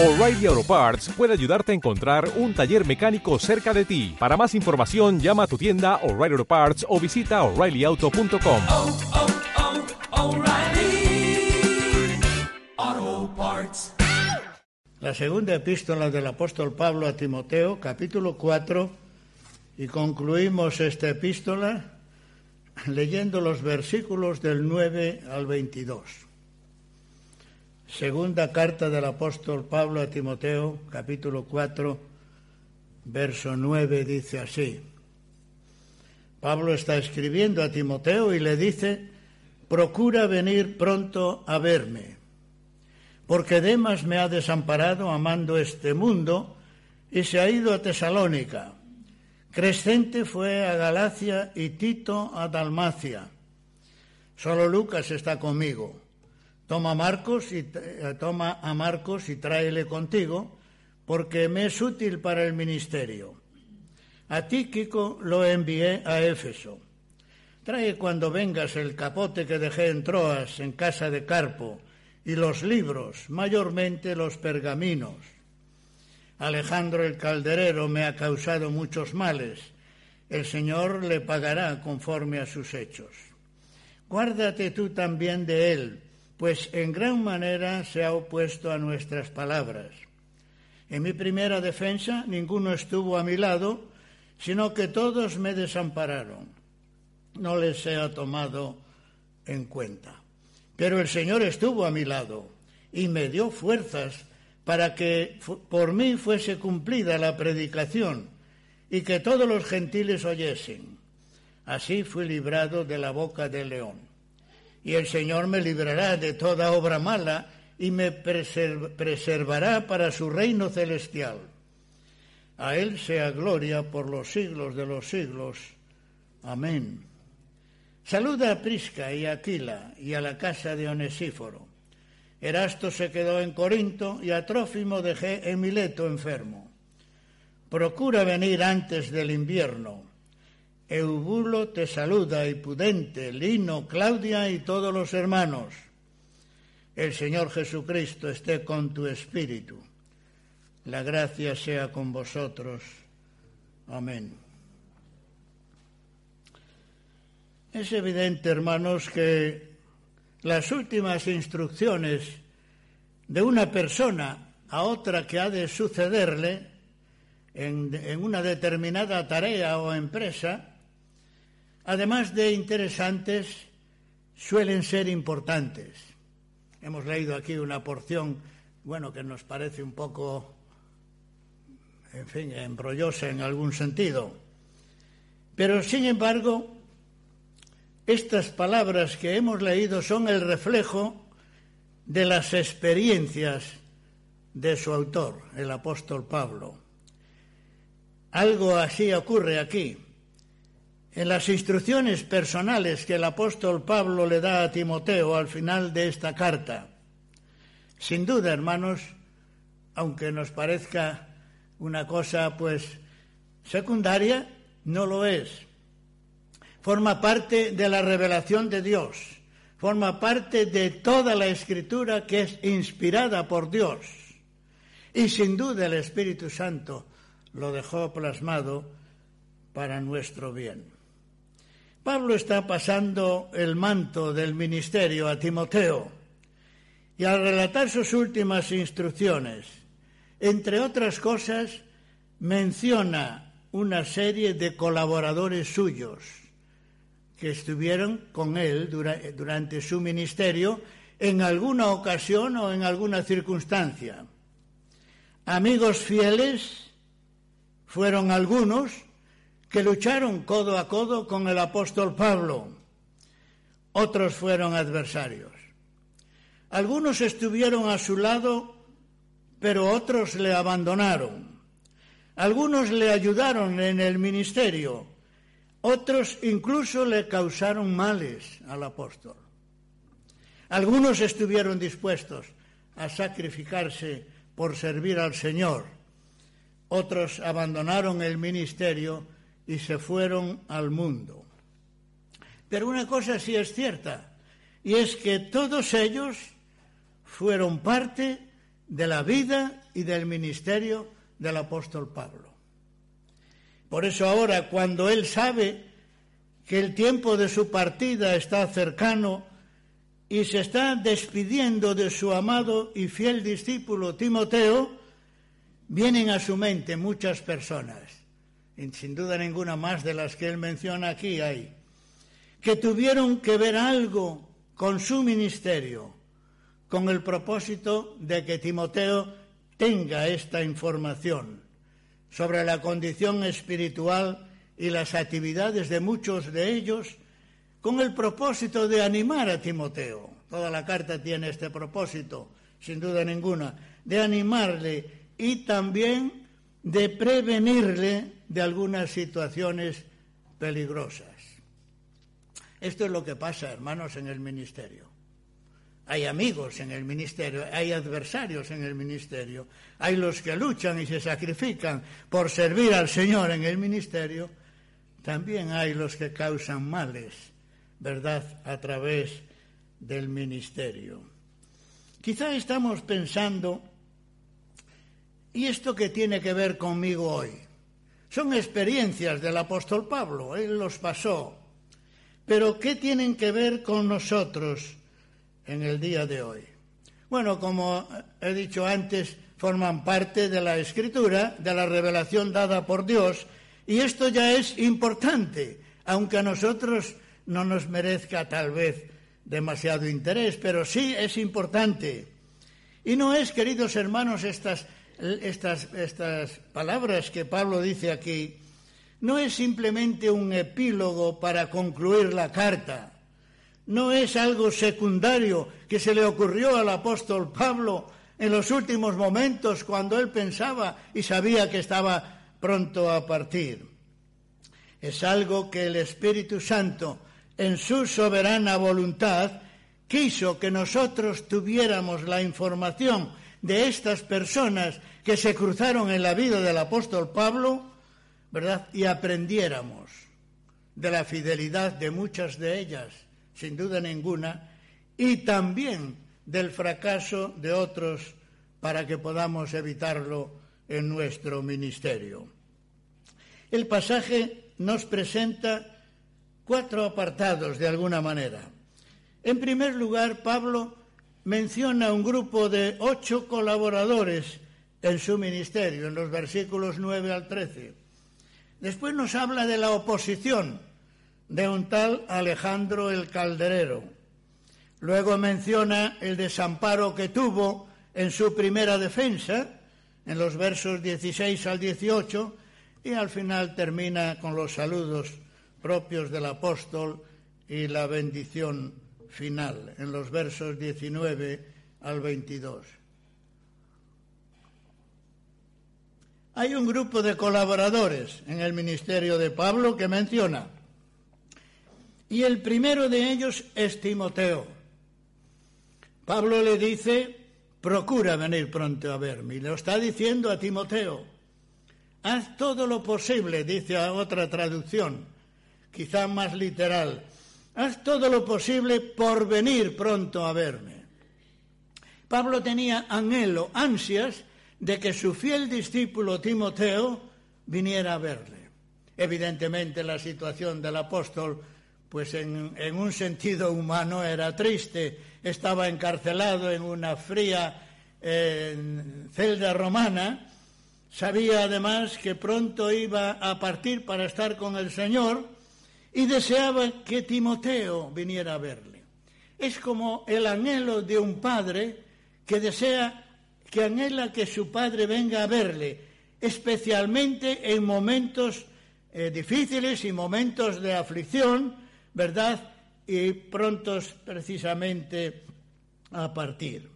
O'Reilly Auto Parts puede ayudarte a encontrar un taller mecánico cerca de ti. Para más información, llama a tu tienda O'Reilly Auto Parts o visita O'ReillyAuto.com. Oh, oh, oh, O'Reilly Auto Parts. La segunda epístola del apóstol Pablo a Timoteo, capítulo 4, y concluimos esta epístola leyendo los versículos del 9 al 22. Segunda carta del apóstol Pablo a Timoteo, capítulo 4, verso 9, dice así. Pablo está escribiendo a Timoteo y le dice: «Procura venir pronto a verme, porque Demas me ha desamparado amando este mundo y se ha ido a Tesalónica. Crescente fue a Galacia y Tito a Dalmacia. Solo Lucas está conmigo. Toma a Marcos y tráele contigo, porque me es útil para el ministerio. A Tíquico lo envié a Éfeso. Trae cuando vengas el capote que dejé en Troas, en casa de Carpo, y los libros, mayormente los pergaminos. Alejandro el Calderero me ha causado muchos males. El Señor le pagará conforme a sus hechos. Guárdate tú también de él, pues en gran manera se ha opuesto a nuestras palabras. En mi primera defensa ninguno estuvo a mi lado, sino que todos me desampararon. No les he tomado en cuenta. Pero el Señor estuvo a mi lado y me dio fuerzas para que por mí fuese cumplida la predicación y que todos los gentiles oyesen. Así fui librado de la boca del león. Y el Señor me librará de toda obra mala y me preservará para su reino celestial. A Él sea gloria por los siglos de los siglos. Amén. Saluda a Prisca y a Aquila y a la casa de Onesíforo. Erasto se quedó en Corinto y a Trófimo dejé en Mileto enfermo. Procura venir antes del invierno. Eubulo te saluda y Pudente, Lino, Claudia y todos los hermanos. El Señor Jesucristo esté con tu espíritu. La gracia sea con vosotros. Amén». Es evidente, hermanos, que las últimas instrucciones de una persona a otra que ha de sucederle en una determinada tarea o empresa, además de interesantes, suelen ser importantes. Hemos leído aquí una porción, que nos parece un poco, embrollosa en algún sentido. Pero, sin embargo, estas palabras que hemos leído son el reflejo de las experiencias de su autor, el apóstol Pablo. Algo así ocurre aquí. En las instrucciones personales que el apóstol Pablo le da a Timoteo al final de esta carta. Sin duda, hermanos, aunque nos parezca una cosa secundaria, no lo es. Forma parte de la revelación de Dios, forma parte de toda la Escritura que es inspirada por Dios. Y sin duda el Espíritu Santo lo dejó plasmado para nuestro bien. Pablo está pasando el manto del ministerio a Timoteo y al relatar sus últimas instrucciones, entre otras cosas, menciona una serie de colaboradores suyos que estuvieron con él durante su ministerio en alguna ocasión o en alguna circunstancia. Amigos fieles fueron algunos que lucharon codo a codo con el apóstol Pablo. Otros fueron adversarios. Algunos estuvieron a su lado, pero otros le abandonaron. Algunos le ayudaron en el ministerio. Otros incluso le causaron males al apóstol. Algunos estuvieron dispuestos a sacrificarse por servir al Señor. Otros abandonaron el ministerio y se fueron al mundo. Pero una cosa sí es cierta, y es que todos ellos fueron parte de la vida y del ministerio del apóstol Pablo. Por eso ahora, cuando él sabe que el tiempo de su partida está cercano y se está despidiendo de su amado y fiel discípulo Timoteo, vienen a su mente muchas personas, y sin duda ninguna más de las que él menciona aquí hay, que tuvieron que ver algo con su ministerio, con el propósito de que Timoteo tenga esta información sobre la condición espiritual y las actividades de muchos de ellos, con el propósito de animar a Timoteo. Toda la carta tiene este propósito, sin duda ninguna, de animarle y también de prevenirle de algunas situaciones peligrosas. Esto es lo que pasa, hermanos, en el ministerio. Hay amigos en el ministerio, hay adversarios en el ministerio, hay los que luchan y se sacrifican por servir al Señor en el ministerio, también hay los que causan males, ¿verdad?, a través del ministerio. Quizá estamos pensando, ¿y esto qué tiene que ver conmigo hoy? Son experiencias del apóstol Pablo, él los pasó, pero ¿qué tienen que ver con nosotros en el día de hoy? Bueno, como he dicho antes, forman parte de la Escritura, de la revelación dada por Dios, y esto ya es importante, aunque a nosotros no nos merezca tal vez demasiado interés, pero sí es importante. Y no es, queridos hermanos, estas palabras que Pablo dice aquí, no es simplemente un epílogo para concluir la carta. No es algo secundario que se le ocurrió al apóstol Pablo en los últimos momentos cuando él pensaba y sabía que estaba pronto a partir. Es algo que el Espíritu Santo, en su soberana voluntad, quiso que nosotros tuviéramos la información de estas personas que se cruzaron en la vida del apóstol Pablo, ¿verdad?, y aprendiéramos de la fidelidad de muchas de ellas, sin duda ninguna, y también del fracaso de otros para que podamos evitarlo en nuestro ministerio. El pasaje nos presenta cuatro apartados, de alguna manera. En primer lugar, Pablo menciona un grupo de 8 colaboradores en su ministerio, en los versículos 9 al 13. Después nos habla de la oposición de un tal Alejandro el Calderero. Luego menciona el desamparo que tuvo en su primera defensa, en los versos 16 al 18, y al final termina con los saludos propios del apóstol y la bendición final, en los versos 19 al 22. Hay un grupo de colaboradores en el ministerio de Pablo que menciona, y el primero de ellos es Timoteo. Pablo le dice, procura venir pronto a verme. Y le está diciendo a Timoteo, haz todo lo posible, dice a otra traducción, quizá más literal, haz todo lo posible por venir pronto a verme. Pablo tenía anhelo, ansias, de que su fiel discípulo Timoteo viniera a verle. Evidentemente la situación del apóstol, pues en un sentido humano era triste, estaba encarcelado en una fría celda romana, sabía además que pronto iba a partir para estar con el Señor y deseaba que Timoteo viniera a verle. Es como el anhelo de un padre que anhela que su padre venga a verle, especialmente en momentos difíciles y momentos de aflicción, ¿verdad?, y prontos precisamente a partir.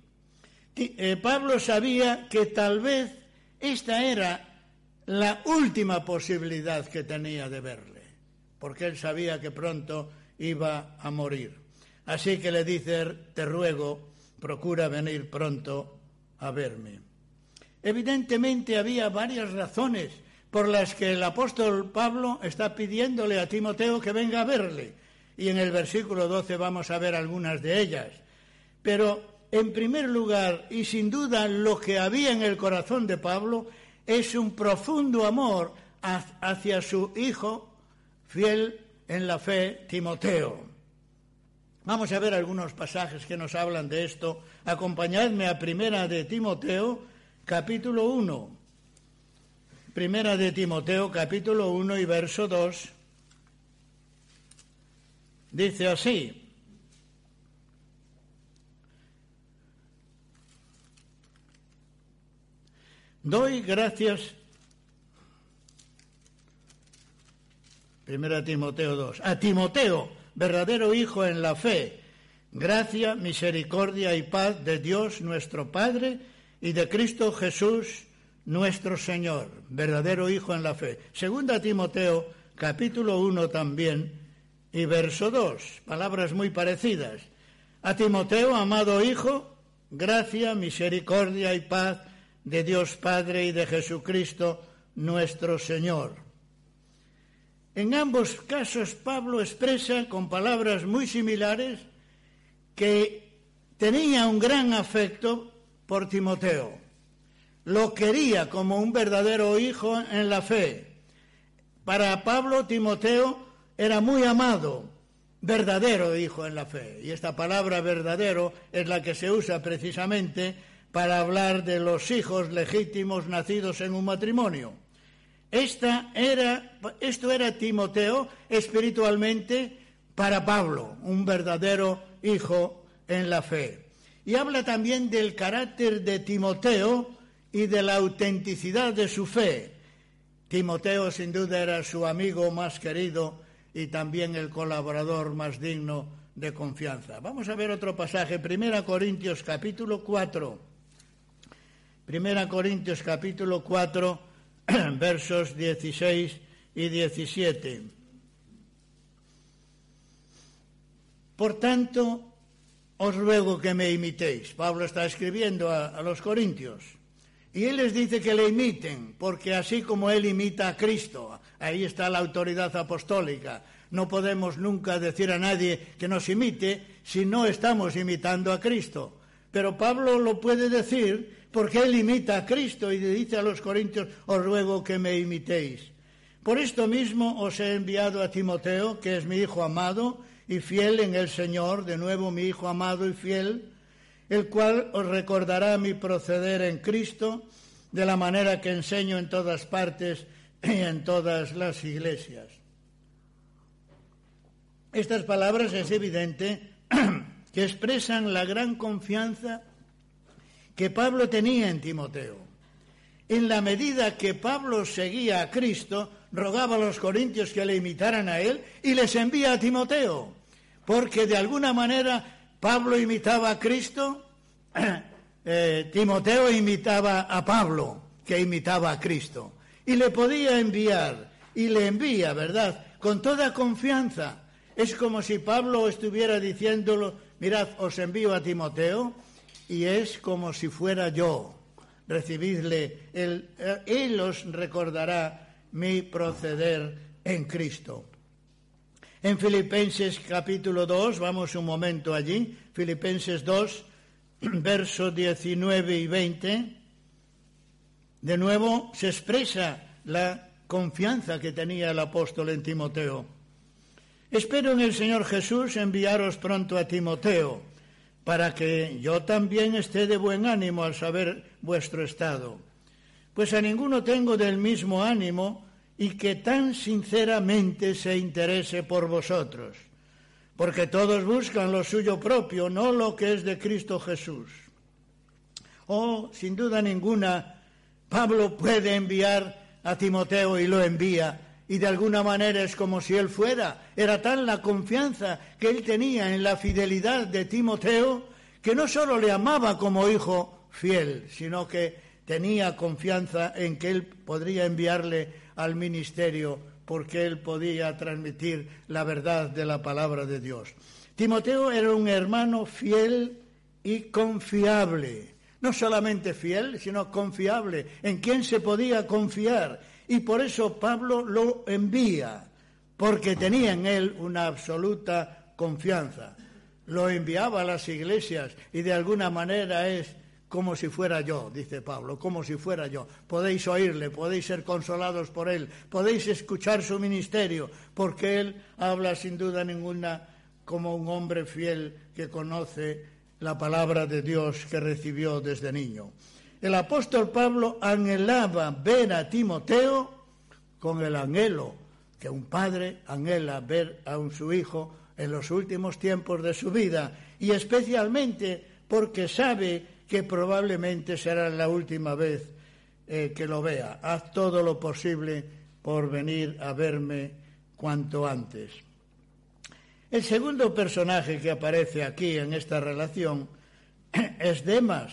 Pablo sabía que tal vez esta era la última posibilidad que tenía de verle, porque él sabía que pronto iba a morir. Así que le dice, te ruego, procura venir pronto a verme. Evidentemente había varias razones por las que el apóstol Pablo está pidiéndole a Timoteo que venga a verle. Y en el versículo 12 vamos a ver algunas de ellas. Pero en primer lugar, y sin duda lo que había en el corazón de Pablo, es un profundo amor hacia su hijo fiel en la fe, Timoteo. Vamos a ver algunos pasajes que nos hablan de esto. Acompañadme a Primera de Timoteo, capítulo 1. Primera de Timoteo, capítulo 1 y verso 2. Dice así: doy gracias, Primera Timoteo 2, a Timoteo, verdadero hijo en la fe, gracia, misericordia y paz de Dios nuestro Padre y de Cristo Jesús nuestro Señor, verdadero hijo en la fe. Segunda Timoteo, capítulo 1 también, y verso 2, palabras muy parecidas. A Timoteo, amado hijo, gracia, misericordia y paz de Dios Padre y de Jesucristo nuestro Señor. En ambos casos Pablo expresa con palabras muy similares que tenía un gran afecto por Timoteo. Lo quería como un verdadero hijo en la fe. Para Pablo, Timoteo era muy amado, verdadero hijo en la fe. Y esta palabra verdadero es la que se usa precisamente para hablar de los hijos legítimos nacidos en un matrimonio. Esto era Timoteo espiritualmente para Pablo, un verdadero hijo en la fe. Y habla también del carácter de Timoteo y de la autenticidad de su fe. Timoteo sin duda era su amigo más querido y también el colaborador más digno de confianza. Vamos a ver otro pasaje, 1 Corintios capítulo 4. 1 Corintios capítulo 4, versos 16 y 17. Por tanto, os ruego que me imitéis. Pablo está escribiendo a los corintios y él les dice que le imiten, porque así como él imita a Cristo, ahí está la autoridad apostólica. No podemos nunca decir a nadie que nos imite si no estamos imitando a Cristo. Pero Pablo lo puede decir porque él imita a Cristo y le dice a los corintios: os ruego que me imitéis. Por esto mismo os he enviado a Timoteo, que es mi hijo amado y fiel en el Señor, de nuevo mi hijo amado y fiel, el cual os recordará mi proceder en Cristo, de la manera que enseño en todas partes y en todas las iglesias. Estas palabras es evidente que expresan la gran confianza que Pablo tenía en Timoteo. En la medida que Pablo seguía a Cristo, rogaba a los corintios que le imitaran a él y les envía a Timoteo, porque de alguna manera Pablo imitaba a Cristo, Timoteo imitaba a Pablo, que imitaba a Cristo, y le podía enviar, y le envía, ¿verdad?, con toda confianza. Es como si Pablo estuviera diciéndolo: mirad, os envío a Timoteo, y es como si fuera yo, recibidle, él os recordará mi proceder en Cristo. En Filipenses capítulo 2, vamos un momento allí, Filipenses 2, versos 19 y 20, de nuevo se expresa la confianza que tenía el apóstol en Timoteo. Espero en el Señor Jesús enviaros pronto a Timoteo, para que yo también esté de buen ánimo al saber vuestro estado. Pues a ninguno tengo del mismo ánimo y que tan sinceramente se interese por vosotros, porque todos buscan lo suyo propio, no lo que es de Cristo Jesús. Oh, sin duda ninguna, Pablo puede enviar a Timoteo y lo envía, y de alguna manera es como si él fuera. Era tal la confianza que él tenía en la fidelidad de Timoteo, que no solo le amaba como hijo fiel, sino que tenía confianza en que él podría enviarle al ministerio, porque él podía transmitir la verdad de la palabra de Dios. Timoteo era un hermano fiel y confiable. No solamente fiel, sino confiable, en quien se podía confiar. Y por eso Pablo lo envía, porque tenía en él una absoluta confianza. lo enviaba a las iglesias y de alguna manera es como si fuera yo, dice Pablo, como si fuera yo. Podéis oírle, podéis ser consolados por él, podéis escuchar su ministerio, porque él habla sin duda ninguna como un hombre fiel que conoce la palabra de Dios que recibió desde niño. El apóstol Pablo anhelaba ver a Timoteo con el anhelo que un padre anhela ver a su hijo en los últimos tiempos de su vida, y especialmente porque sabe que probablemente será la última vez que lo vea. Haz todo lo posible por venir a verme cuanto antes. El segundo personaje que aparece aquí en esta relación es Demas.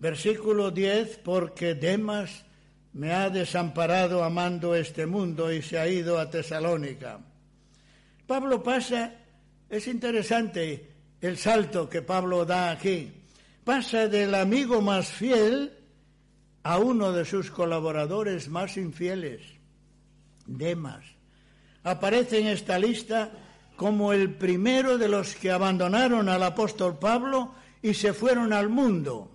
Versículo 10, porque Demas me ha desamparado amando este mundo y se ha ido a Tesalónica. Pablo pasa, es interesante el salto que Pablo da aquí, pasa del amigo más fiel a uno de sus colaboradores más infieles, Demas. Aparece en esta lista como el primero de los que abandonaron al apóstol Pablo y se fueron al mundo.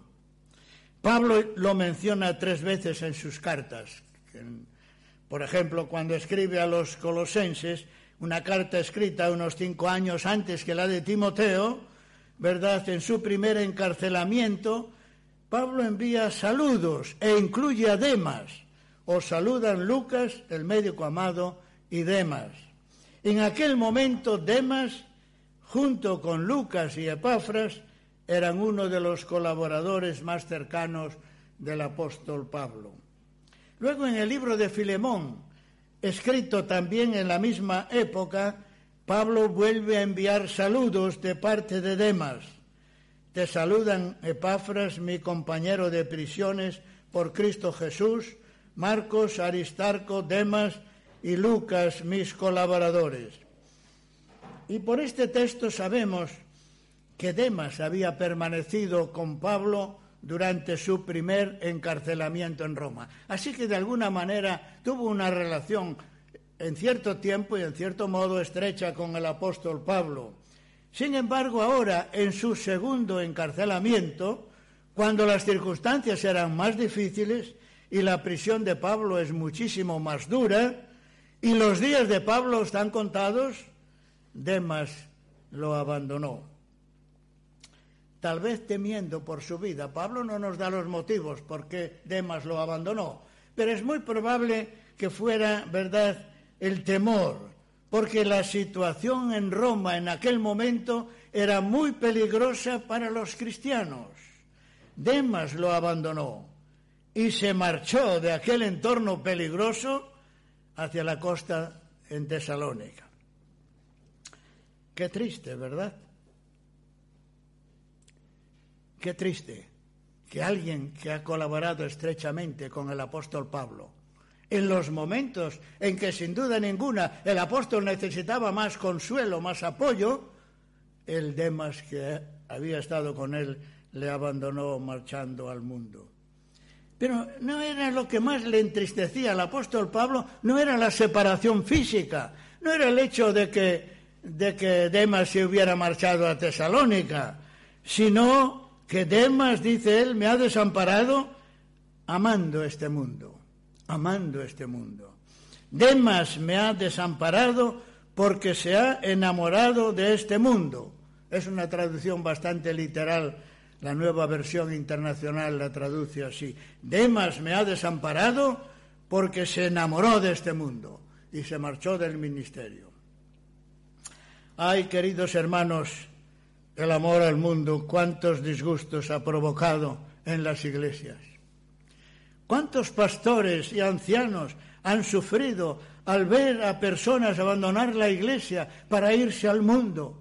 Pablo lo menciona 3 veces en sus cartas. Por ejemplo, cuando escribe a los colosenses, una carta escrita unos 5 años antes que la de Timoteo, ¿verdad? En su primer encarcelamiento, Pablo envía saludos e incluye a Demas. Os saludan Lucas, el médico amado, y Demas. En aquel momento, Demas, junto con Lucas y Epafras, eran uno de los colaboradores más cercanos del apóstol Pablo. Luego, en el libro de Filemón, escrito también en la misma época, Pablo vuelve a enviar saludos de parte de Demas. Te saludan Epafras, mi compañero de prisiones por Cristo Jesús, Marcos, Aristarco, Demas y Lucas, mis colaboradores. Y por este texto sabemos que Demas había permanecido con Pablo durante su primer encarcelamiento en Roma. Así que de alguna manera tuvo una relación en cierto tiempo y en cierto modo estrecha con el apóstol Pablo. Sin embargo, ahora en su segundo encarcelamiento, cuando las circunstancias eran más difíciles y la prisión de Pablo es muchísimo más dura y los días de Pablo están contados, Demas lo abandonó. Tal vez temiendo por su vida. Pablo no nos da los motivos por qué Demas lo abandonó, pero es muy probable que fuera, ¿verdad?, el temor, porque la situación en Roma en aquel momento era muy peligrosa para los cristianos. Demas lo abandonó y se marchó de aquel entorno peligroso hacia la costa en Tesalónica. Qué triste, ¿verdad? Qué triste que alguien que ha colaborado estrechamente con el apóstol Pablo, en los momentos en que sin duda ninguna el apóstol necesitaba más consuelo, más apoyo, el Demas que había estado con él le abandonó marchando al mundo. Pero no era lo que más le entristecía al apóstol Pablo, no era la separación física, no era el hecho de que Demas se hubiera marchado a Tesalónica, sino que Demas, dice él, me ha desamparado amando este mundo, amando este mundo. Demas me ha desamparado porque se ha enamorado de este mundo. Es una traducción bastante literal, la Nueva Versión Internacional la traduce así. Demas me ha desamparado porque se enamoró de este mundo y se marchó del ministerio. Ay, queridos hermanos, el amor al mundo, cuántos disgustos ha provocado en las iglesias. Cuántos pastores y ancianos han sufrido al ver a personas abandonar la iglesia para irse al mundo.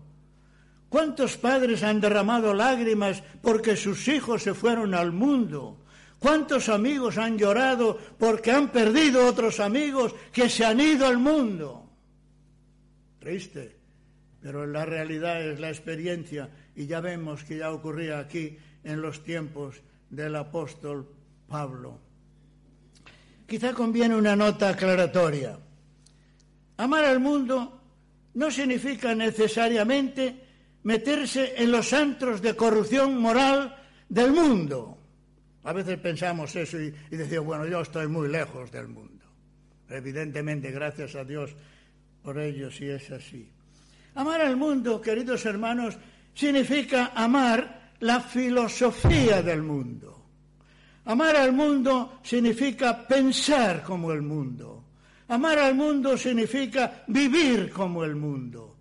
Cuántos padres han derramado lágrimas porque sus hijos se fueron al mundo. Cuántos amigos han llorado porque han perdido otros amigos que se han ido al mundo. Triste. Pero la realidad es la experiencia, y ya vemos que ya ocurría aquí en los tiempos del apóstol Pablo. Quizá conviene una nota aclaratoria. Amar al mundo no significa necesariamente meterse en los antros de corrupción moral del mundo. A veces pensamos eso y decimos, bueno, yo estoy muy lejos del mundo. Evidentemente, gracias a Dios por ello, si es así. Amar al mundo, queridos hermanos, significa amar la filosofía del mundo. Amar al mundo significa pensar como el mundo. Amar al mundo significa vivir como el mundo.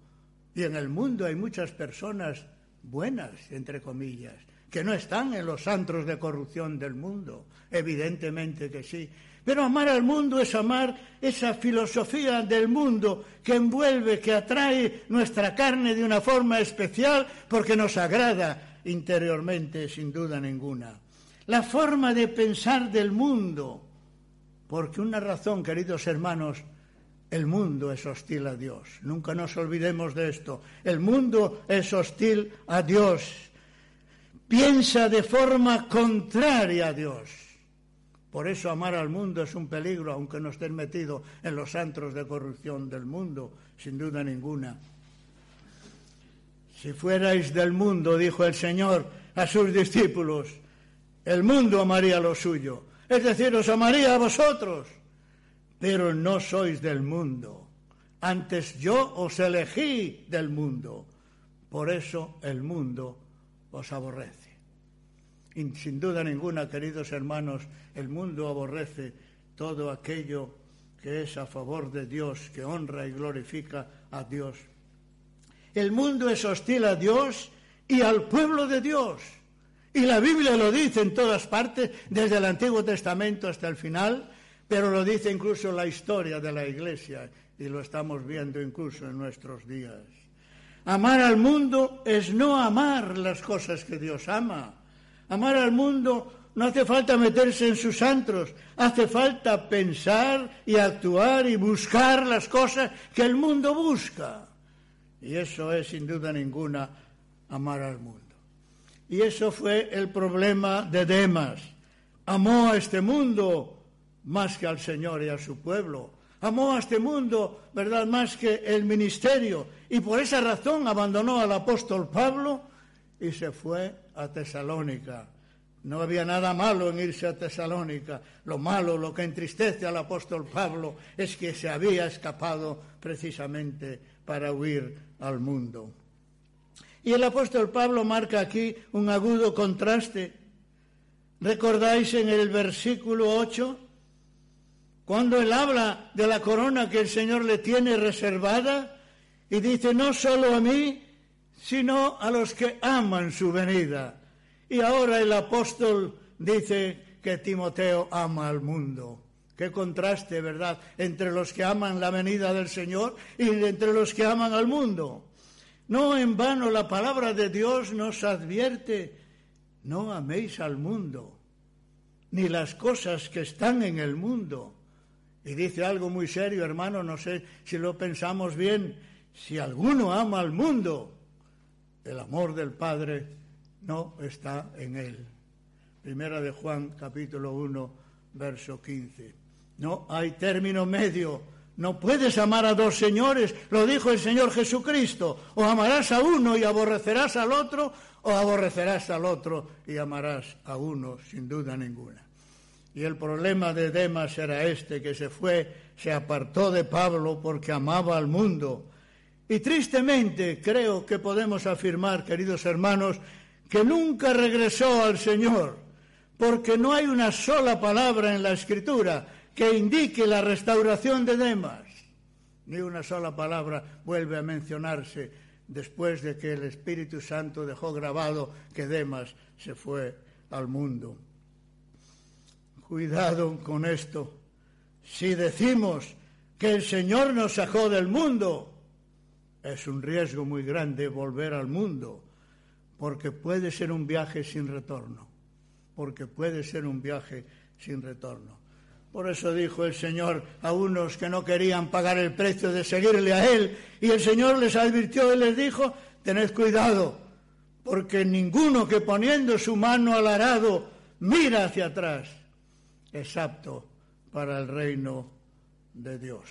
Y en el mundo hay muchas personas buenas, entre comillas, que no están en los antros de corrupción del mundo. Evidentemente que sí. Pero amar al mundo es amar esa filosofía del mundo que envuelve, que atrae nuestra carne de una forma especial porque nos agrada interiormente, sin duda ninguna. La forma de pensar del mundo, porque una razón, queridos hermanos, el mundo es hostil a Dios. Nunca nos olvidemos de esto. El mundo es hostil a Dios. Piensa de forma contraria a Dios. Por eso amar al mundo es un peligro, aunque no estés metido en los antros de corrupción del mundo, sin duda ninguna. Si fuerais del mundo, dijo el Señor a sus discípulos, el mundo amaría lo suyo. Es decir, os amaría a vosotros. Pero no sois del mundo. Antes yo os elegí del mundo. Por eso el mundo os aborrece. Y sin duda ninguna, queridos hermanos, el mundo aborrece todo aquello que es a favor de Dios, que honra y glorifica a Dios. El mundo es hostil a Dios y al pueblo de Dios. Y la Biblia lo dice en todas partes, desde el Antiguo Testamento hasta el final, pero lo dice incluso la historia de la Iglesia, y lo estamos viendo incluso en nuestros días. Amar al mundo es no amar las cosas que Dios ama. Amar al mundo no hace falta meterse en sus antros, hace falta pensar y actuar y buscar las cosas que el mundo busca. Y eso es, sin duda ninguna, amar al mundo. Y eso fue el problema de Demas. Amó a este mundo más que al Señor y a su pueblo. Amó a este mundo, ¿verdad?, más que el ministerio. Y por esa razón abandonó al apóstol Pablo y se fue a Tesalónica. No había nada malo en irse a Tesalónica. Lo malo, lo que entristece al apóstol Pablo, es que se había escapado precisamente para huir al mundo. Y el apóstol Pablo marca aquí un agudo contraste. ¿Recordáis en el versículo 8? Cuando él habla de la corona que el Señor le tiene reservada y dice, no solo a mí, sino a los que aman su venida. Y ahora el apóstol dice que Timoteo ama al mundo. Qué contraste, ¿verdad?, entre los que aman la venida del Señor y entre los que aman al mundo. No en vano la palabra de Dios nos advierte, no améis al mundo, ni las cosas que están en el mundo. Y dice algo muy serio, hermano, no sé si lo pensamos bien, si alguno ama al mundo, el amor del Padre no está en él. Primera de Juan, capítulo 1, verso 15. No hay término medio. No puedes amar a dos señores, lo dijo el Señor Jesucristo. O amarás a uno y aborrecerás al otro, o aborrecerás al otro y amarás a uno, sin duda ninguna. Y el problema de Demas era este, que se fue, se apartó de Pablo porque amaba al mundo. Y tristemente creo que podemos afirmar, queridos hermanos, que nunca regresó al Señor, porque no hay una sola palabra en la Escritura que indique la restauración de Demas. Ni una sola palabra vuelve a mencionarse después de que el Espíritu Santo dejó grabado que Demas se fue al mundo. Cuidado con esto. Si decimos que el Señor nos sacó del mundo, es un riesgo muy grande volver al mundo, porque puede ser un viaje sin retorno, porque puede ser un viaje sin retorno. Por eso dijo el Señor a unos que no querían pagar el precio de seguirle a Él, y el Señor les advirtió y les dijo, tened cuidado, porque ninguno que poniendo su mano al arado mira hacia atrás es apto para el reino de Dios.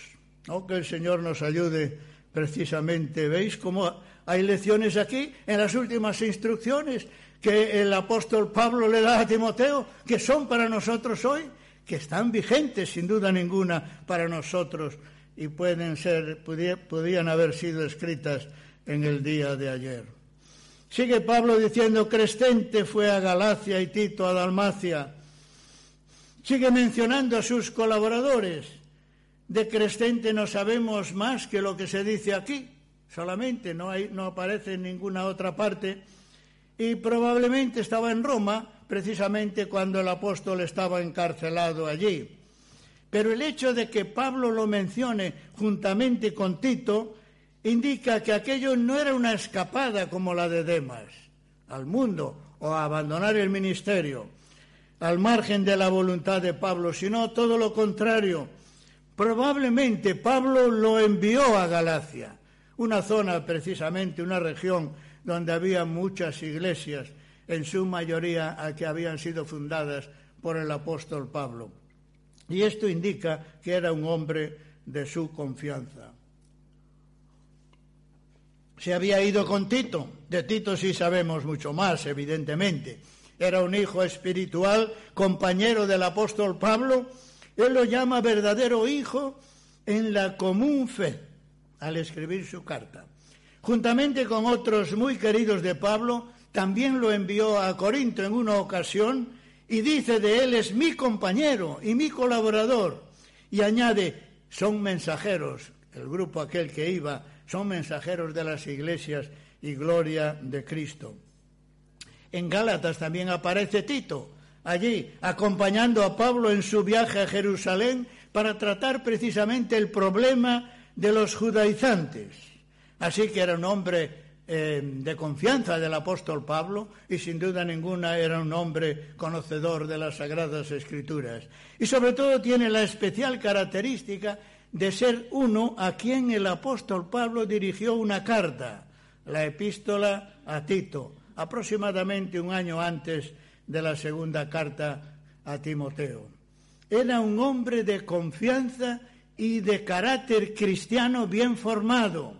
Aunque el Señor nos ayude Precisamente veis cómo hay lecciones aquí en las últimas instrucciones que el apóstol Pablo le da a Timoteo, que son para nosotros hoy, que están vigentes sin duda ninguna para nosotros y podían haber sido escritas en el día de ayer. Sigue Pablo diciendo: Crescente fue a Galacia y Tito a Dalmacia. Sigue mencionando a sus colaboradores. De Crescente no sabemos más que lo que se dice aquí, solamente, no aparece en ninguna otra parte, y probablemente estaba en Roma precisamente cuando el apóstol estaba encarcelado allí. Pero el hecho de que Pablo lo mencione juntamente con Tito indica que aquello no era una escapada como la de Demas al mundo o a abandonar el ministerio al margen de la voluntad de Pablo, sino todo lo contrario. Probablemente Pablo lo envió a Galacia, una zona precisamente, una región donde había muchas iglesias, en su mayoría a que habían sido fundadas por el apóstol Pablo. Y esto indica que era un hombre de su confianza. Se había ido con Tito. De Tito sí sabemos mucho más, evidentemente. Era un hijo espiritual, compañero del apóstol Pablo. Él lo llama verdadero hijo en la común fe, al escribir su carta. Juntamente con otros muy queridos de Pablo, también lo envió a Corinto en una ocasión y dice de él: es mi compañero y mi colaborador. Y añade: son mensajeros, el grupo aquel que iba, son mensajeros de las iglesias y gloria de Cristo. En Gálatas también aparece Tito, allí, acompañando a Pablo en su viaje a Jerusalén para tratar precisamente el problema de los judaizantes. Así que era un hombre de confianza del apóstol Pablo y sin duda ninguna era un hombre conocedor de las Sagradas Escrituras. Y sobre todo tiene la especial característica de ser uno a quien el apóstol Pablo dirigió una carta, la epístola a Tito, aproximadamente un año antes de la segunda carta a Timoteo. Era un hombre de confianza y de carácter cristiano bien formado,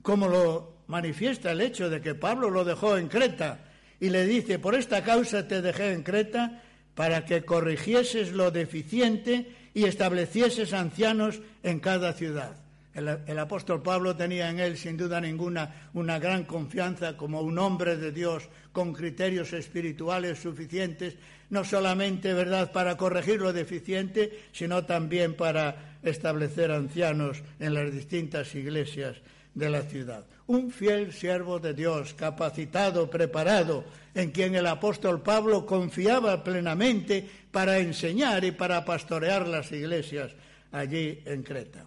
como lo manifiesta el hecho de que Pablo lo dejó en Creta y le dice: por esta causa te dejé en Creta, para que corrigieses lo deficiente y establecieses ancianos en cada ciudad. El apóstol Pablo tenía en él, sin duda ninguna, una gran confianza como un hombre de Dios con criterios espirituales suficientes, no solamente, ¿verdad?, para corregir lo deficiente, sino también para establecer ancianos en las distintas iglesias de la ciudad. Un fiel siervo de Dios, capacitado, preparado, en quien el apóstol Pablo confiaba plenamente para enseñar y para pastorear las iglesias allí en Creta.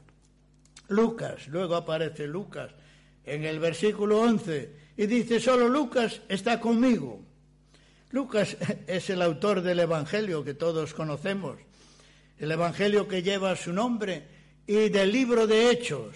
Lucas, luego aparece Lucas en el versículo 11 y dice: solo Lucas está conmigo. Lucas es el autor del Evangelio que todos conocemos, el Evangelio que lleva su nombre, y del libro de Hechos,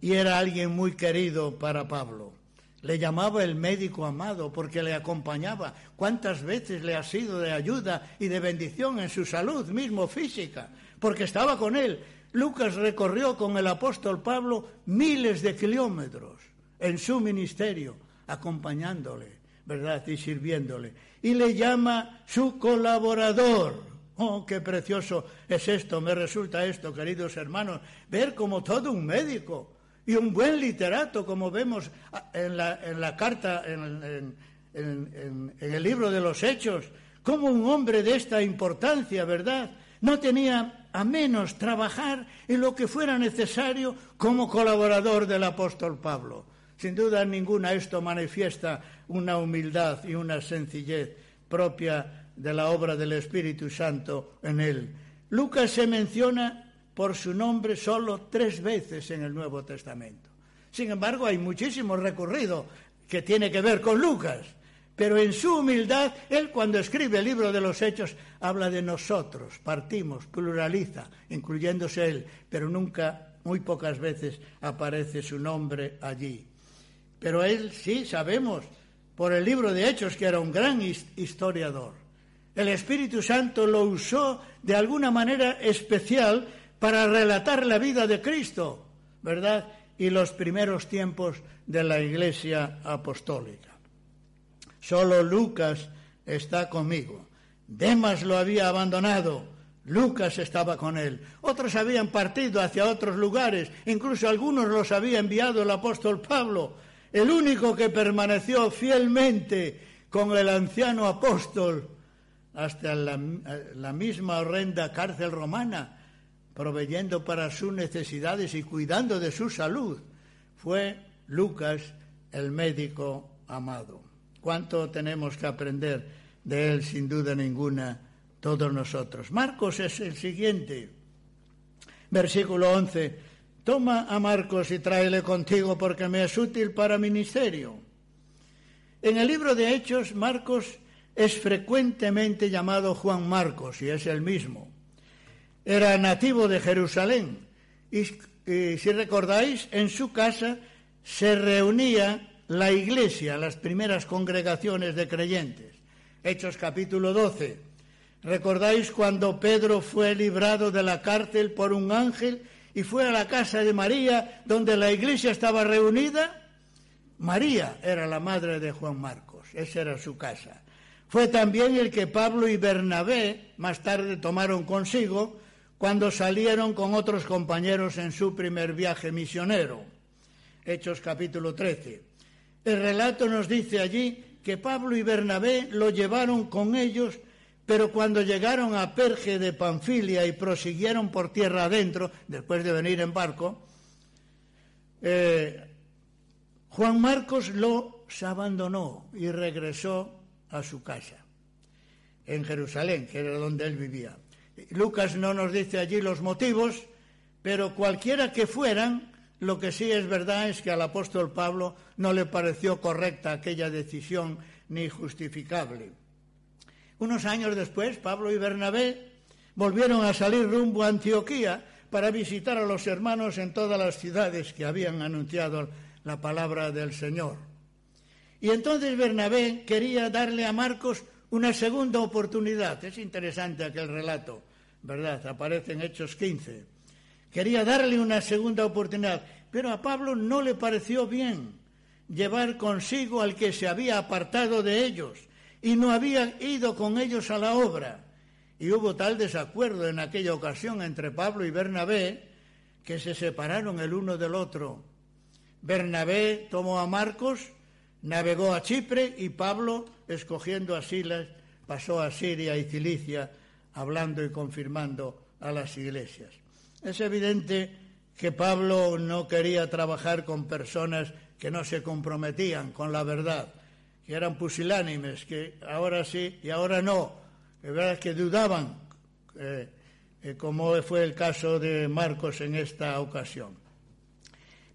y era alguien muy querido para Pablo. Le llamaba el médico amado porque le acompañaba. ¿Cuántas veces le ha sido de ayuda y de bendición en su salud, mismo física? Porque estaba con él. Lucas recorrió con el apóstol Pablo miles de kilómetros en su ministerio, acompañándole, ¿verdad?, y sirviéndole. Y le llama su colaborador. ¡Oh, qué precioso es esto! Me resulta esto, queridos hermanos, ver como todo un médico y un buen literato, como vemos en la carta, en el libro de los Hechos, como un hombre de esta importancia, ¿verdad?, no tenía a menos trabajar en lo que fuera necesario como colaborador del apóstol Pablo. Sin duda ninguna esto manifiesta una humildad y una sencillez propia de la obra del Espíritu Santo en él. Lucas se menciona por su nombre solo 3 veces en el Nuevo Testamento. Sin embargo, hay muchísimo recorrido que tiene que ver con Lucas. Pero en su humildad, él cuando escribe el libro de los Hechos habla de nosotros, partimos, pluraliza, incluyéndose él, pero nunca, muy pocas veces aparece su nombre allí. Pero él sí sabemos por el libro de Hechos que era un gran historiador. El Espíritu Santo lo usó de alguna manera especial para relatar la vida de Cristo, ¿verdad?, y los primeros tiempos de la Iglesia apostólica. Solo Lucas está conmigo. Demas lo había abandonado, Lucas estaba con él. Otros habían partido hacia otros lugares, incluso algunos los había enviado el apóstol Pablo. El único que permaneció fielmente con el anciano apóstol hasta la misma horrenda cárcel romana, proveyendo para sus necesidades y cuidando de su salud, fue Lucas, el médico amado. ¿Cuánto tenemos que aprender de él, sin duda ninguna, todos nosotros? Marcos es el siguiente, versículo 11. Toma a Marcos y tráele contigo porque me es útil para ministerio. En el libro de Hechos, Marcos es frecuentemente llamado Juan Marcos, y es el mismo. Era nativo de Jerusalén y si recordáis, en su casa se reunía la iglesia, las primeras congregaciones de creyentes. Hechos capítulo 12. ¿Recordáis cuando Pedro fue librado de la cárcel por un ángel y fue a la casa de María, donde la iglesia estaba reunida? María era la madre de Juan Marcos, esa era su casa. Fue también el que Pablo y Bernabé más tarde tomaron consigo cuando salieron con otros compañeros en su primer viaje misionero. Hechos capítulo 13. El relato nos dice allí que Pablo y Bernabé lo llevaron con ellos, pero cuando llegaron a Perge de Panfilia y prosiguieron por tierra adentro, después de venir en barco, Juan Marcos los abandonó y regresó a su casa en Jerusalén, que era donde él vivía. Lucas no nos dice allí los motivos, pero cualquiera que fueran, lo que sí es verdad es que al apóstol Pablo no le pareció correcta aquella decisión ni justificable. Unos años después, Pablo y Bernabé volvieron a salir rumbo a Antioquía para visitar a los hermanos en todas las ciudades que habían anunciado la palabra del Señor. Y entonces Bernabé quería darle a Marcos una segunda oportunidad. Es interesante aquel relato, ¿verdad? Aparece en Hechos 15. Quería darle una segunda oportunidad, pero a Pablo no le pareció bien llevar consigo al que se había apartado de ellos y no había ido con ellos a la obra. Y hubo tal desacuerdo en aquella ocasión entre Pablo y Bernabé que se separaron el uno del otro. Bernabé tomó a Marcos, navegó a Chipre, y Pablo, escogiendo a Silas, pasó a Siria y Cilicia, hablando y confirmando a las iglesias. Es evidente que Pablo no quería trabajar con personas que no se comprometían con la verdad, que eran pusilánimes, que ahora sí y ahora no. La verdad es que dudaban, como fue el caso de Marcos en esta ocasión.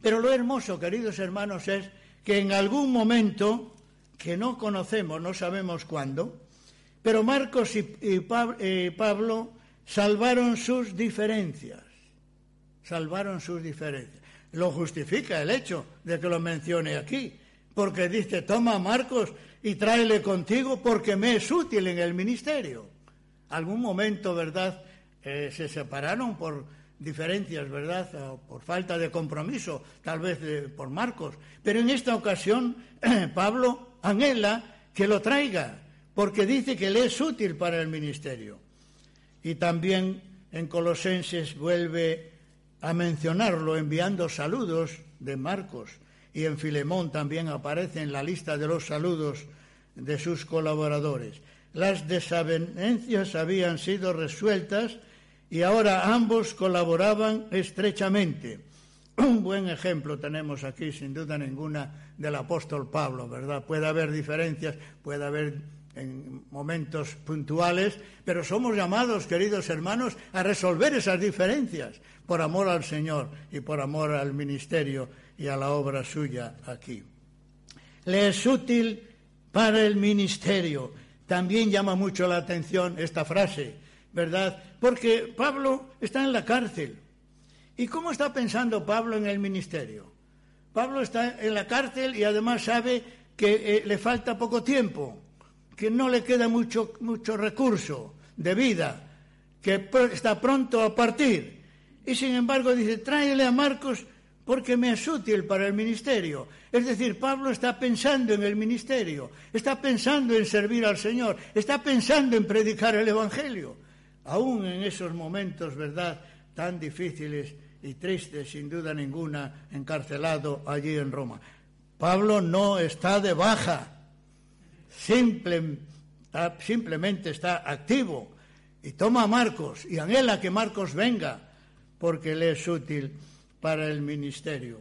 Pero lo hermoso, queridos hermanos, es que en algún momento, que no conocemos, no sabemos cuándo, pero Marcos y Pablo salvaron sus diferencias. Lo justifica el hecho de que lo mencione aquí, porque dice, toma a Marcos y tráele contigo porque me es útil en el ministerio. Algún momento, ¿verdad?, se separaron por diferencias, ¿verdad?, por falta de compromiso, tal vez por Marcos. Pero en esta ocasión Pablo anhela que lo traiga, porque dice que le es útil para el ministerio. Y también en Colosenses vuelve a mencionarlo enviando saludos de Marcos. Y en Filemón también aparece en la lista de los saludos de sus colaboradores. Las desavenencias habían sido resueltas y ahora ambos colaboraban estrechamente. Un buen ejemplo tenemos aquí, sin duda ninguna, del apóstol Pablo, ¿verdad? Puede haber diferencias, puede haber en momentos puntuales, pero somos llamados, queridos hermanos, a resolver esas diferencias por amor al Señor y por amor al ministerio y a la obra suya aquí. Le es útil para el ministerio. También llama mucho la atención esta frase, ¿verdad? Porque Pablo está en la cárcel. ¿Y cómo está pensando Pablo en el ministerio? Pablo está en la cárcel y además sabe que le falta poco tiempo, que no le queda mucho recurso de vida, que está pronto a partir. Y sin embargo dice, tráele a Marcos porque me es útil para el ministerio. Es decir, Pablo está pensando en el ministerio, está pensando en servir al Señor, está pensando en predicar el Evangelio. Aún en esos momentos, ¿verdad?, tan difíciles y tristes, sin duda ninguna, encarcelado allí en Roma. Pablo no está de baja, simplemente está activo y toma a Marcos y anhela que Marcos venga porque le es útil para el ministerio.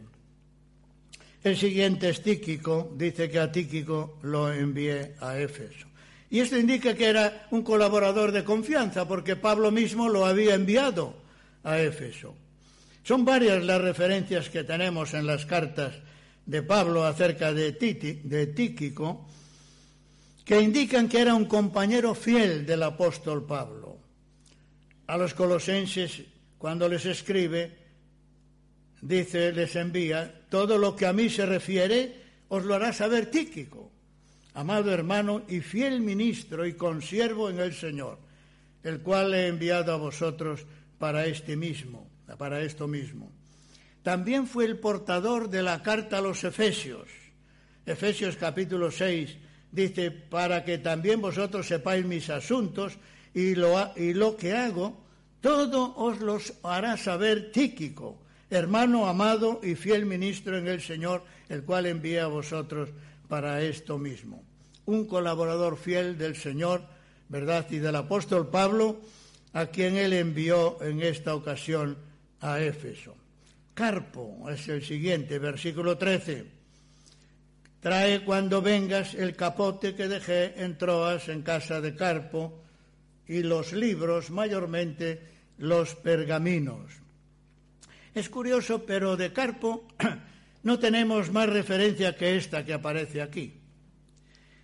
El siguiente es Tíquico, dice que a Tíquico lo envié a Éfeso. Y esto indica que era un colaborador de confianza porque Pablo mismo lo había enviado a Éfeso. Son varias las referencias que tenemos en las cartas de Pablo acerca de Tíquico, que indican que era un compañero fiel del apóstol Pablo. A los colosenses, cuando les escribe, dice, les envía, todo lo que a mí se refiere os lo hará saber Tíquico, amado hermano y fiel ministro y consiervo en el Señor, el cual he enviado a vosotros para esto mismo. También fue el portador de la carta a los Efesios. Efesios capítulo 6 dice, para que también vosotros sepáis mis asuntos y lo que hago, todo os los hará saber Tíquico, hermano amado y fiel ministro en el Señor, el cual envía a vosotros para esto mismo. Un colaborador fiel del Señor, ¿verdad?, y del apóstol Pablo, a quien él envió en esta ocasión a Éfeso. Carpo es el siguiente, versículo 13. Trae cuando vengas el capote que dejé en Troas, en casa de Carpo, y los libros, mayormente los pergaminos. Es curioso, pero de Carpo no tenemos más referencia que esta que aparece aquí.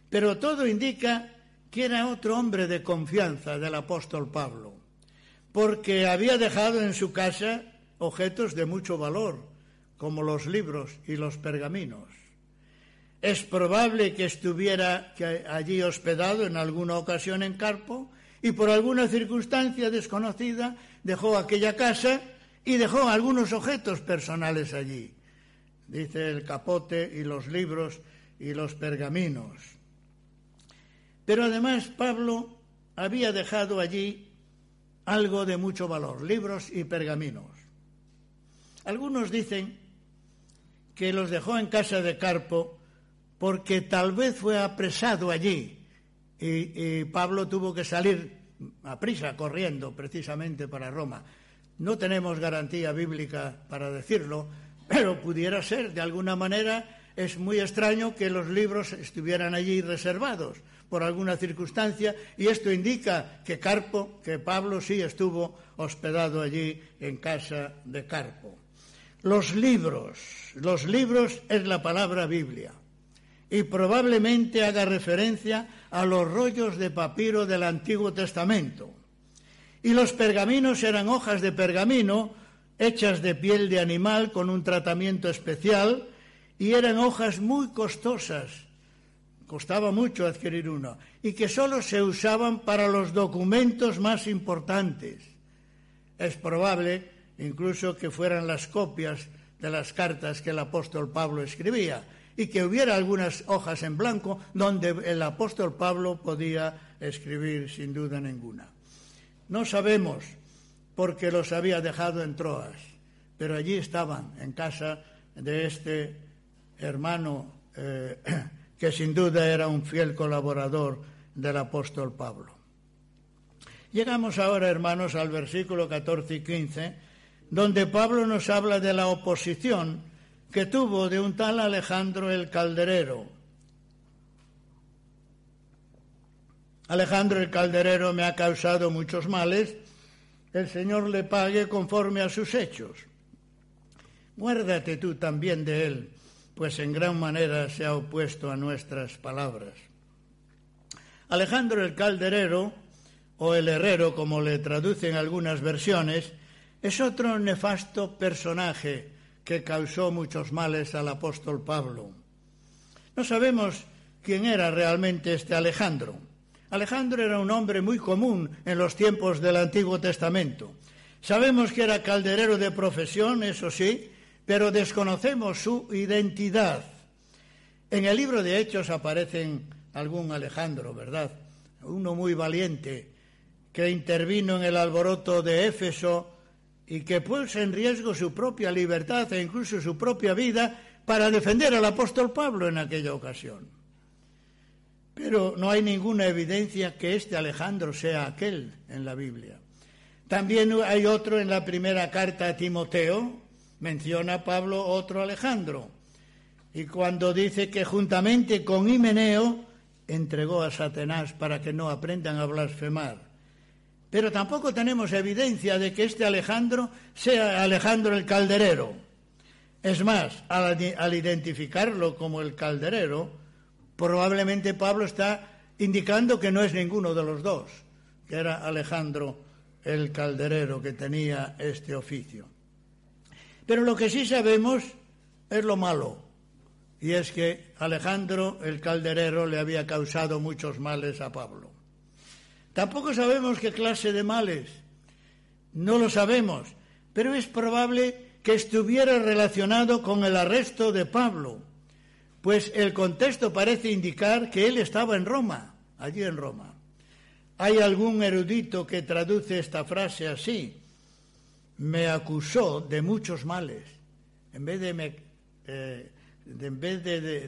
Pero todo indica que era otro hombre de confianza del apóstol Pablo, porque había dejado en su casa objetos de mucho valor, como los libros y los pergaminos. Es probable que estuviera allí hospedado en alguna ocasión en Carpo y por alguna circunstancia desconocida dejó aquella casa y dejó algunos objetos personales allí. Dice el capote y los libros y los pergaminos. Pero además Pablo había dejado allí algo de mucho valor, libros y pergaminos. Algunos dicen que los dejó en casa de Carpo porque tal vez fue apresado allí y Pablo tuvo que salir a prisa, corriendo precisamente para Roma. No tenemos garantía bíblica para decirlo, pero pudiera ser. De alguna manera es muy extraño que los libros estuvieran allí reservados por alguna circunstancia, y esto indica que Pablo sí estuvo hospedado allí en casa de Carpo. Los libros es la palabra Biblia, y probablemente haga referencia a los rollos de papiro del Antiguo Testamento. Y los pergaminos eran hojas de pergamino hechas de piel de animal con un tratamiento especial, y eran hojas muy costosas, costaba mucho adquirir una, y que solo se usaban para los documentos más importantes. Es probable incluso que fueran las copias de las cartas que el apóstol Pablo escribía, y que hubiera algunas hojas en blanco donde el apóstol Pablo podía escribir sin duda ninguna. No sabemos por qué los había dejado en Troas, pero allí estaban, en casa de este hermano que sin duda era un fiel colaborador del apóstol Pablo. Llegamos ahora, hermanos, al versículo 14 y 15, donde Pablo nos habla de la oposición que tuvo de un tal Alejandro el Calderero. Alejandro el Calderero me ha causado muchos males, el Señor le pague conforme a sus hechos. Guárdate tú también de él, pues en gran manera se ha opuesto a nuestras palabras. Alejandro el Calderero, o el herrero, como le traducen algunas versiones, es otro nefasto personaje que causó muchos males al apóstol Pablo. No sabemos quién era realmente este Alejandro. Alejandro era un hombre muy común en los tiempos del Antiguo Testamento. Sabemos que era calderero de profesión, eso sí, pero desconocemos su identidad. En el libro de Hechos aparecen algún Alejandro, ¿verdad? Uno muy valiente, que intervino en el alboroto de Éfeso y que puso en riesgo su propia libertad e incluso su propia vida para defender al apóstol Pablo en aquella ocasión. Pero no hay ninguna evidencia que este Alejandro sea aquel en la Biblia. También hay otro en la primera carta a Timoteo, menciona a Pablo otro Alejandro, y cuando dice que juntamente con Himeneo entregó a Satanás para que no aprendan a blasfemar. Pero tampoco tenemos evidencia de que este Alejandro sea Alejandro el Calderero. Es más, al identificarlo como el Calderero, probablemente Pablo está indicando que no es ninguno de los dos, que era Alejandro el Calderero que tenía este oficio. Pero lo que sí sabemos es lo malo, y es que Alejandro el Calderero le había causado muchos males a Pablo. Tampoco sabemos qué clase de males, no lo sabemos, pero es probable que estuviera relacionado con el arresto de Pablo, pues el contexto parece indicar que él estaba en Roma, allí en Roma. Hay algún erudito que traduce esta frase así: me acusó de muchos males, en vez de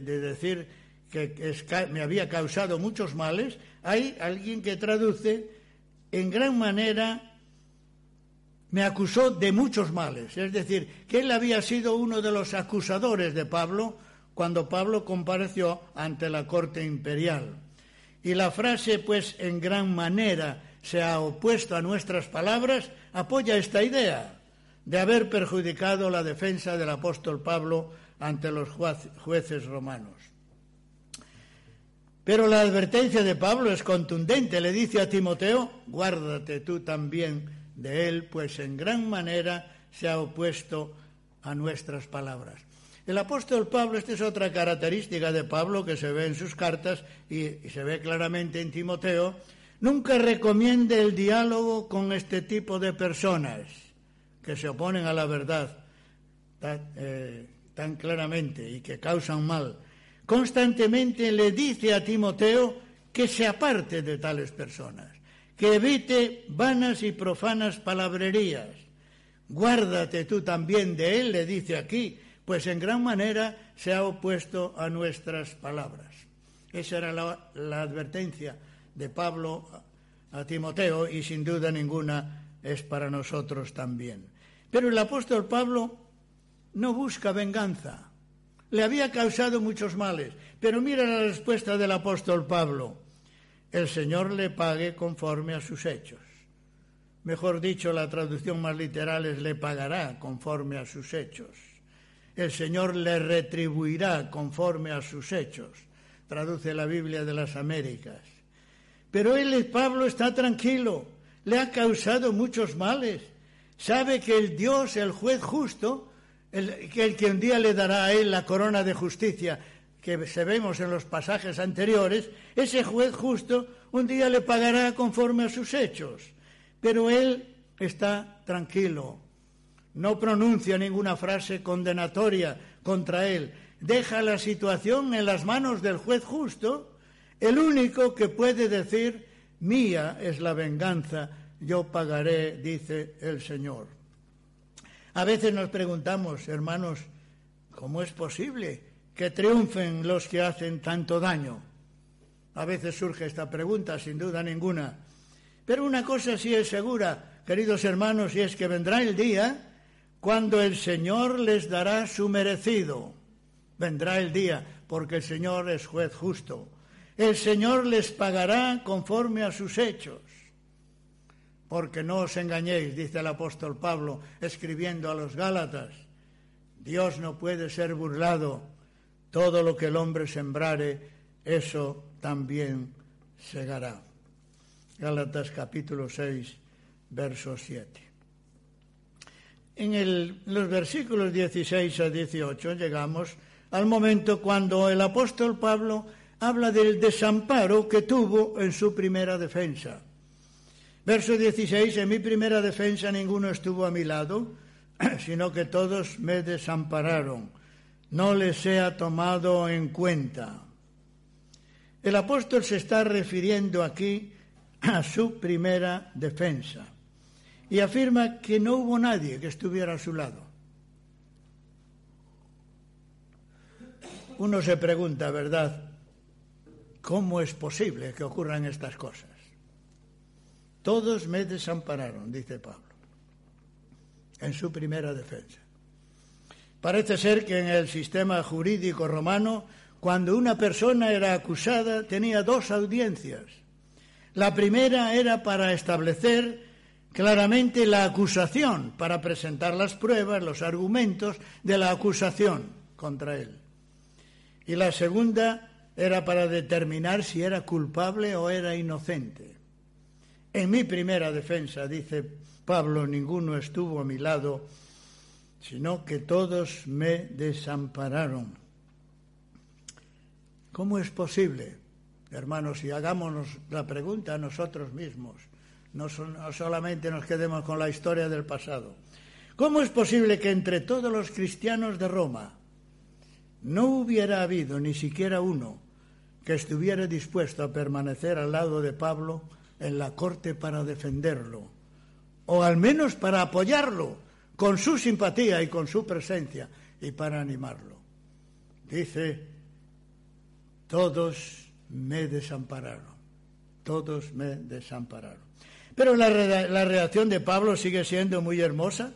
decir que me había causado muchos males. Hay alguien que traduce en gran manera: me acusó de muchos males, es decir, que él había sido uno de los acusadores de Pablo cuando Pablo compareció ante la corte imperial. Y la frase, pues, en gran manera se ha opuesto a nuestras palabras, apoya esta idea de haber perjudicado la defensa del apóstol Pablo ante los jueces romanos. Pero la advertencia de Pablo es contundente, le dice a Timoteo: guárdate tú también de él, pues en gran manera se ha opuesto a nuestras palabras. El apóstol Pablo, esta es otra característica de Pablo que se ve en sus cartas y se ve claramente en Timoteo, nunca recomienda el diálogo con este tipo de personas que se oponen a la verdad tan claramente y que causan mal. Constantemente le dice a Timoteo que se aparte de tales personas, que evite vanas y profanas palabrerías. Guárdate tú también de él, le dice aquí, pues en gran manera se ha opuesto a nuestras palabras. Esa era la advertencia de Pablo a Timoteo, y sin duda ninguna es para nosotros también. Pero el apóstol Pablo no busca venganza. Le había causado muchos males, pero mira la respuesta del apóstol Pablo: el Señor le pague conforme a sus hechos. Mejor dicho, la traducción más literal es: le pagará conforme a sus hechos. El Señor le retribuirá conforme a sus hechos, traduce la Biblia de las Américas. Pero él, Pablo, está tranquilo, le ha causado muchos males. Sabe que el Dios, el juez justo, el que un día le dará a él la corona de justicia, que se vemos en los pasajes anteriores, ese juez justo un día le pagará conforme a sus hechos. Pero él está tranquilo, no pronuncia ninguna frase condenatoria contra él, deja la situación en las manos del juez justo, el único que puede decir: mía es la venganza, yo pagaré, dice el Señor. A veces nos preguntamos, hermanos, ¿cómo es posible que triunfen los que hacen tanto daño? A veces surge esta pregunta, sin duda ninguna. Pero una cosa sí es segura, queridos hermanos, y es que vendrá el día cuando el Señor les dará su merecido. Vendrá el día, porque el Señor es juez justo. El Señor les pagará conforme a sus hechos. Porque no os engañéis, dice el apóstol Pablo, escribiendo a los Gálatas: Dios no puede ser burlado, todo lo que el hombre sembrare, eso también segará. Gálatas capítulo 6, verso 7. En los versículos 16 a 18 llegamos al momento cuando el apóstol Pablo habla del desamparo que tuvo en su primera defensa. Verso 16: en mi primera defensa ninguno estuvo a mi lado, sino que todos me desampararon. No les sea tomado en cuenta. El apóstol se está refiriendo aquí a su primera defensa y afirma que no hubo nadie que estuviera a su lado. Uno se pregunta, ¿verdad?, ¿cómo es posible que ocurran estas cosas? Todos me desampararon, dice Pablo, en su primera defensa. Parece ser que en el sistema jurídico romano, cuando una persona era acusada, tenía dos audiencias. La primera era para establecer claramente la acusación, para presentar las pruebas, los argumentos de la acusación contra él. Y la segunda era para determinar si era culpable o era inocente. En mi primera defensa, dice Pablo, ninguno estuvo a mi lado, sino que todos me desampararon. ¿Cómo es posible, hermanos? Y hagámonos la pregunta a nosotros mismos, no solamente nos quedemos con la historia del pasado. ¿Cómo es posible que entre todos los cristianos de Roma no hubiera habido ni siquiera uno que estuviera dispuesto a permanecer al lado de Pablo en la corte para defenderlo, o al menos para apoyarlo con su simpatía y con su presencia y para animarlo? Dice, todos me desampararon, todos me desampararon. Pero la reacción de Pablo sigue siendo muy hermosa.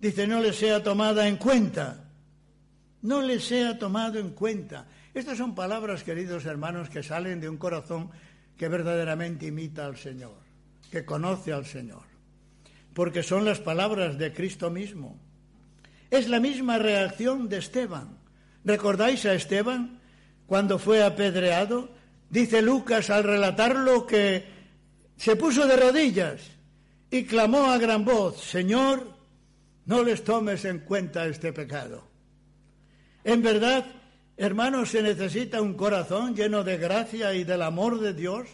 Dice, no le sea tomada en cuenta, no le sea tomado en cuenta. Estas son palabras, queridos hermanos, que salen de un corazón que verdaderamente imita al Señor, que conoce al Señor, porque son las palabras de Cristo mismo. Es la misma reacción de Esteban. ¿Recordáis a Esteban cuando fue apedreado? Dice Lucas al relatarlo que se puso de rodillas y clamó a gran voz, Señor, no les tomes en cuenta este pecado. En verdad, hermanos, se necesita un corazón lleno de gracia y del amor de Dios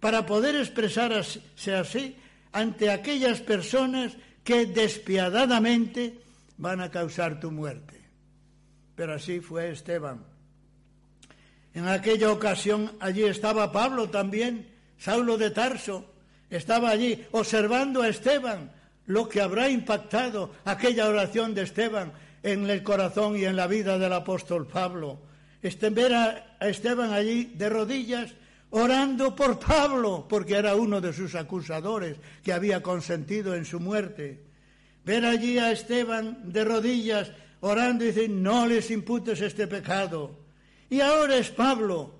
para poder expresarse así ante aquellas personas que despiadadamente van a causar tu muerte. Pero así fue Esteban. En aquella ocasión allí estaba Pablo también, Saulo de Tarso, estaba allí observando a Esteban, lo que habrá impactado aquella oración de Esteban en el corazón y en la vida del apóstol Pablo. Ver a Esteban allí de rodillas orando por Pablo, porque era uno de sus acusadores que había consentido en su muerte. Ver allí a Esteban de rodillas orando y decir, no les imputes este pecado. Y ahora es Pablo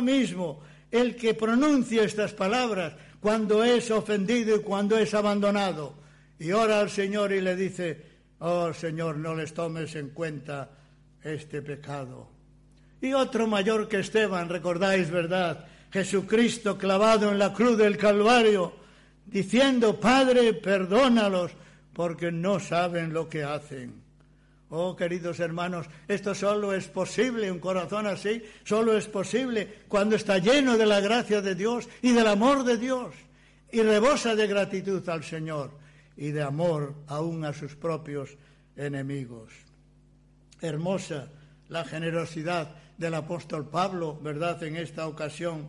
mismo, el que pronuncia estas palabras cuando es ofendido y cuando es abandonado. Y ora al Señor y le dice, oh, Señor, no les tomes en cuenta este pecado. Y otro mayor que Esteban, recordáis, ¿verdad? Jesucristo clavado en la cruz del Calvario, diciendo, Padre, perdónalos, porque no saben lo que hacen. Oh, queridos hermanos, esto solo es posible, un corazón así, solo es posible cuando está lleno de la gracia de Dios y del amor de Dios, y rebosa de gratitud al Señor y de amor aún a sus propios enemigos. Hermosa la generosidad del apóstol Pablo, ¿verdad?, en esta ocasión.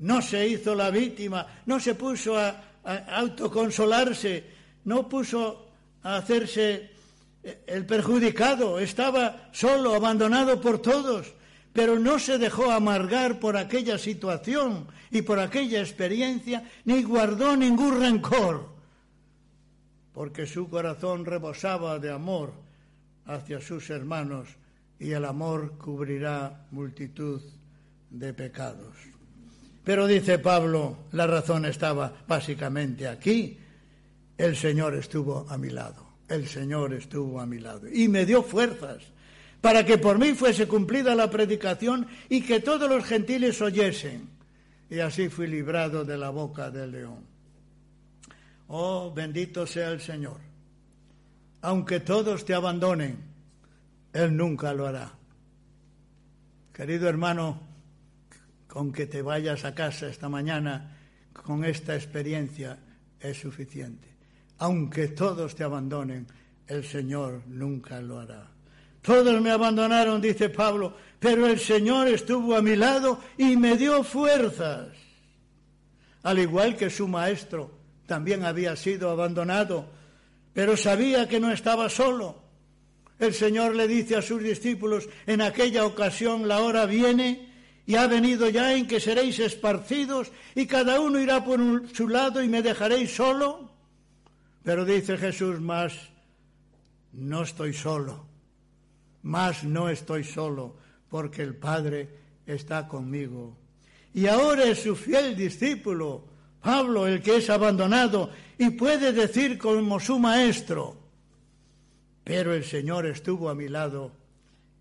No se hizo la víctima, no se puso a autoconsolarse, no puso a hacerse el perjudicado. Estaba solo, abandonado por todos, pero no se dejó amargar por aquella situación y por aquella experiencia, ni guardó ningún rencor, porque su corazón rebosaba de amor hacia sus hermanos, y el amor cubrirá multitud de pecados. Pero dice Pablo, la razón estaba básicamente aquí. El Señor estuvo a mi lado, el Señor estuvo a mi lado, y me dio fuerzas para que por mí fuese cumplida la predicación y que todos los gentiles oyesen. Y así fui librado de la boca del león. Oh, bendito sea el Señor. Aunque todos te abandonen, Él nunca lo hará. Querido hermano, con que te vayas a casa esta mañana con esta experiencia es suficiente. Aunque todos te abandonen, el Señor nunca lo hará. Todos me abandonaron, dice Pablo, pero el Señor estuvo a mi lado y me dio fuerzas. Al igual que su maestro, también había sido abandonado, pero sabía que no estaba solo. El Señor le dice a sus discípulos, en aquella ocasión la hora viene y ha venido ya en que seréis esparcidos y cada uno irá por su lado y me dejaréis solo. Pero dice Jesús, más no estoy solo. Mas no estoy solo, porque el Padre está conmigo. Y ahora es su fiel discípulo, Pablo, el que es abandonado, y puede decir como su maestro, pero el Señor estuvo a mi lado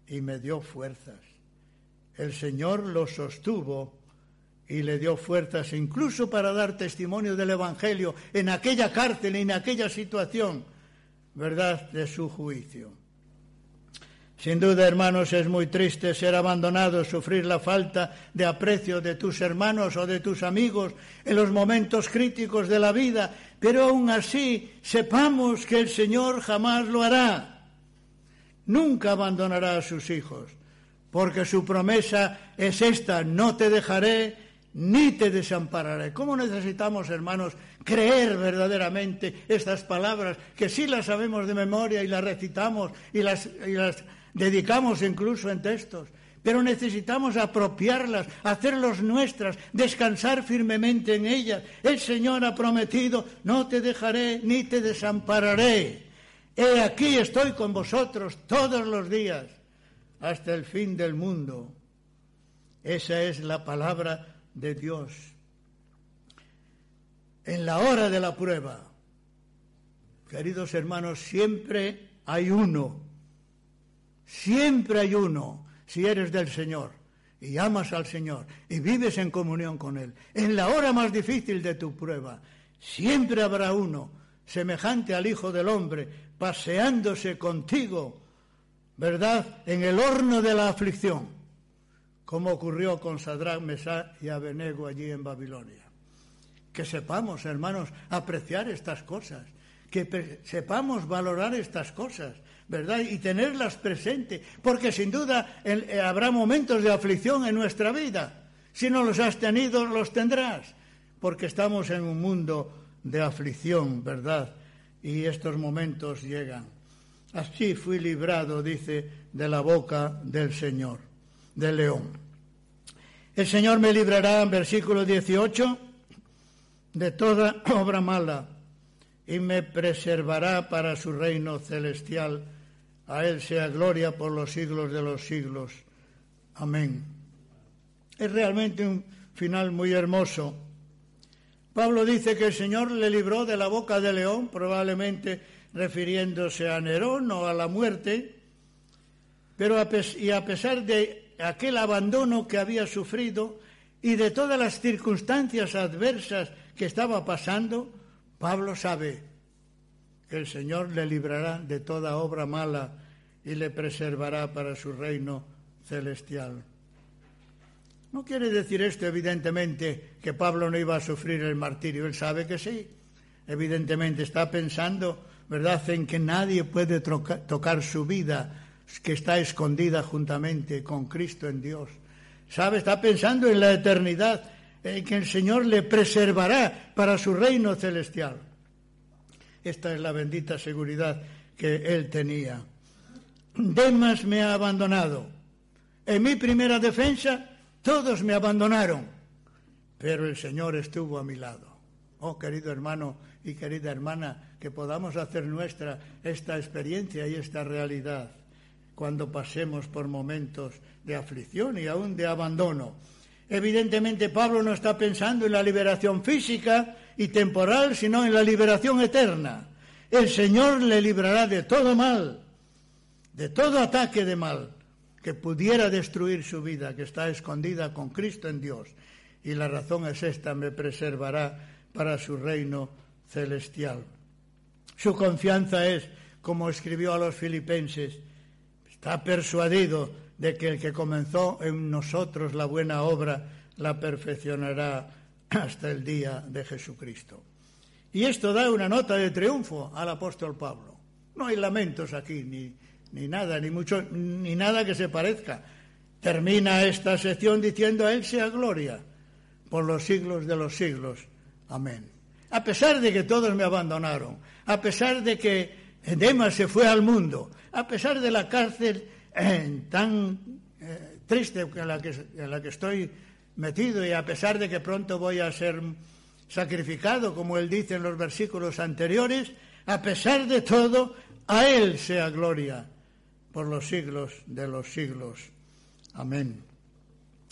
y me dio fuerzas. El Señor lo sostuvo y le dio fuerzas, incluso para dar testimonio del Evangelio en aquella cárcel, en aquella situación, ¿verdad?, de su juicio. Sin duda, hermanos, es muy triste ser abandonado, sufrir la falta de aprecio de tus hermanos o de tus amigos en los momentos críticos de la vida, pero aún así sepamos que el Señor jamás lo hará. Nunca abandonará a sus hijos, porque su promesa es esta: no te dejaré ni te desampararé. ¿Cómo necesitamos, hermanos, creer verdaderamente estas palabras, que sí las sabemos de memoria y las recitamos y las dedicamos incluso en textos, pero necesitamos apropiarlas, hacerlas nuestras, descansar firmemente en ellas? El Señor ha prometido, no te dejaré ni te desampararé. He aquí estoy con vosotros todos los días, hasta el fin del mundo. Esa es la palabra de Dios. En la hora de la prueba, queridos hermanos, siempre hay uno, si eres del Señor y amas al Señor y vives en comunión con Él. En la hora más difícil de tu prueba, siempre habrá uno, semejante al Hijo del Hombre, paseándose contigo, ¿verdad?, en el horno de la aflicción, como ocurrió con Sadrac, Mesach y Abednego allí en Babilonia. Que sepamos, hermanos, apreciar estas cosas, que sepamos valorar estas cosas, ¿verdad?, y tenerlas presentes, porque sin duda habrá momentos de aflicción en nuestra vida. Si no los has tenido, los tendrás, porque estamos en un mundo de aflicción, ¿verdad?, y estos momentos llegan. Así fui librado, dice, de la boca del Señor, del león. El Señor me librará, en versículo 18... de toda obra mala, y me preservará para su reino celestial. A Él sea gloria por los siglos de los siglos. Amén. Es realmente un final muy hermoso. Pablo dice que el Señor le libró de la boca del león, probablemente refiriéndose a Nerón o a la muerte, pero a pesar de aquel abandono que había sufrido y de todas las circunstancias adversas que estaba pasando, Pablo sabe que el Señor le librará de toda obra mala y le preservará para su reino celestial. No quiere decir esto, evidentemente, que Pablo no iba a sufrir el martirio. Él sabe que sí. Evidentemente está pensando, ¿verdad?, en que nadie puede tocar su vida, que está escondida juntamente con Cristo en Dios. ¿Sabe? Está pensando en la eternidad, que el Señor le preservará para su reino celestial. Esta es la bendita seguridad que él tenía. Demas me ha abandonado. En mi primera defensa, todos me abandonaron, pero el Señor estuvo a mi lado. Oh, querido hermano y querida hermana, que podamos hacer nuestra esta experiencia y esta realidad cuando pasemos por momentos de aflicción y aún de abandono. Evidentemente, Pablo no está pensando en la liberación física y temporal, sino en la liberación eterna. El Señor le librará de todo mal, de todo ataque de mal que pudiera destruir su vida, que está escondida con Cristo en Dios. Y la razón es esta: me preservará para su reino celestial. Su confianza es, como escribió a los filipenses, está persuadido de que el que comenzó en nosotros la buena obra la perfeccionará hasta el día de Jesucristo. Y esto da una nota de triunfo al apóstol Pablo, No hay lamentos aquí, ni nada, ni mucho, ni nada que se parezca. Termina esta sección diciendo: a Él sea gloria por los siglos de los siglos. Amén. A pesar de que todos me abandonaron, a pesar de que Demas se fue al mundo, a pesar de la cárcel tan triste en la que estoy metido, y a pesar de que pronto voy a ser sacrificado, como él dice en los versículos anteriores, a pesar de todo, a Él sea gloria por los siglos de los siglos. Amén.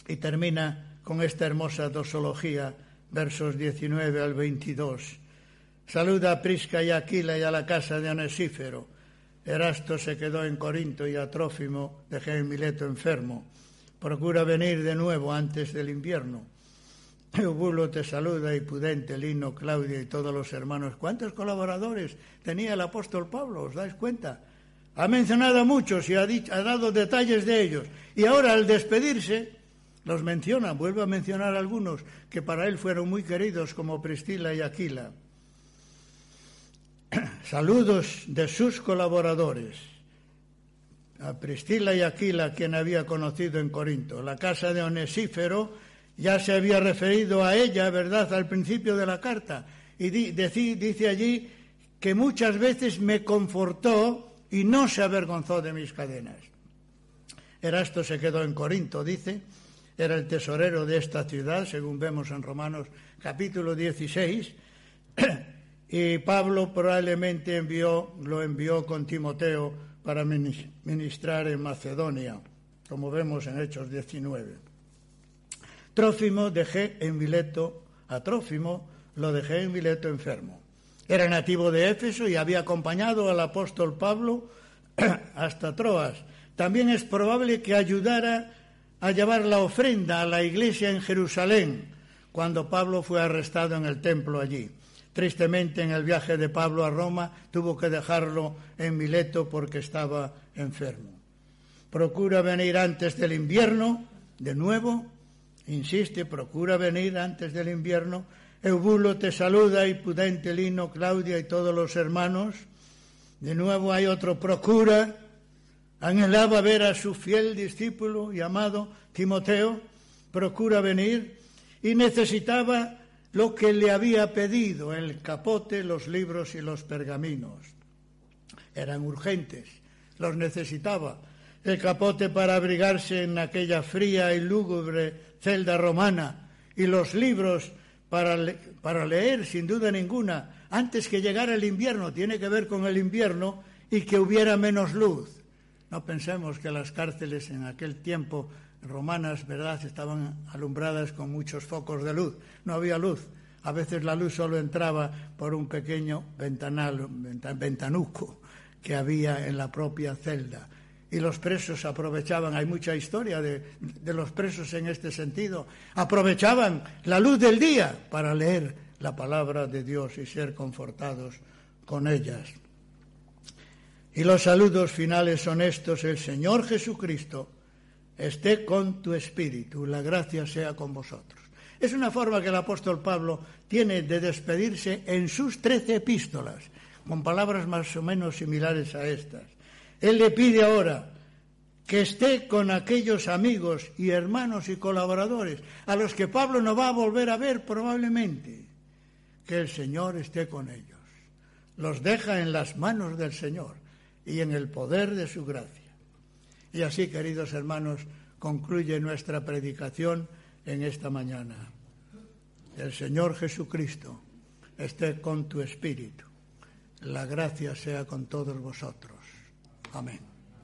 Y termina con esta hermosa dosología, versos 19 al 22. Saluda a Prisca y a Aquila y a la casa de Onesíforo. Erasto se quedó en Corinto, y a Trófimo dejé en Mileto enfermo. Procura venir de nuevo antes del invierno. Eubulo te saluda, y Pudente, Lino, Claudia y todos los hermanos. ¿Cuántos colaboradores tenía el apóstol Pablo? ¿Os dais cuenta? Ha mencionado a muchos y ha dado detalles de ellos. Y ahora, al despedirse, los menciona, vuelve a mencionar a algunos que para él fueron muy queridos, como Priscila y Aquila. Saludos de sus colaboradores. A Priscila y Aquila, quien había conocido en Corinto. La casa de Onesíforo. Ya se había referido a ella, ¿verdad?, al principio de la carta. Y dice allí que muchas veces me confortó y no se avergonzó de mis cadenas. Erasto se quedó en Corinto, dice. Era el tesorero de esta ciudad, según vemos en Romanos capítulo 16. Y Pablo probablemente lo envió con Timoteo para ministrar en Macedonia, como vemos en Hechos 19. A Trófimo lo dejé en Mileto enfermo. Era nativo de Éfeso y había acompañado al apóstol Pablo hasta Troas. También es probable que ayudara a llevar la ofrenda a la iglesia en Jerusalén cuando Pablo fue arrestado en el templo allí. Tristemente, en el viaje de Pablo a Roma tuvo que dejarlo en Mileto porque estaba enfermo. Procura venir antes del invierno, de nuevo. Insiste, procura venir antes del invierno. Eubulo te saluda, y Pudente, Lino, Claudia y todos los hermanos. De nuevo hay otro procura. Anhelaba ver a su fiel discípulo y amado Timoteo. Procura venir. Y necesitaba lo que le había pedido: el capote, los libros y los pergaminos. Eran urgentes, los necesitaba. El capote para abrigarse en aquella fría y lúgubre celda romana, y los libros para leer, sin duda ninguna, antes que llegara el invierno. Tiene que ver con el invierno y que hubiera menos luz. No pensemos que las cárceles en aquel tiempo romanas, ¿verdad?, estaban alumbradas con muchos focos de luz. No había luz. A veces la luz solo entraba por un pequeño ventanuco que había en la propia celda. Y los presos aprovechaban, hay mucha historia de los presos en este sentido, aprovechaban la luz del día para leer la palabra de Dios y ser confortados con ellas. Y los saludos finales son estos: el Señor Jesucristo esté con tu espíritu, la gracia sea con vosotros. Es una forma que el apóstol Pablo tiene de despedirse en sus 13 epístolas, con palabras más o menos similares a estas. Él le pide ahora que esté con aquellos amigos y hermanos y colaboradores a los que Pablo no va a volver a ver probablemente. Que el Señor esté con ellos. Los deja en las manos del Señor y en el poder de su gracia. Y así, queridos hermanos, concluye nuestra predicación en esta mañana. El Señor Jesucristo esté con tu espíritu. La gracia sea con todos vosotros. Amén.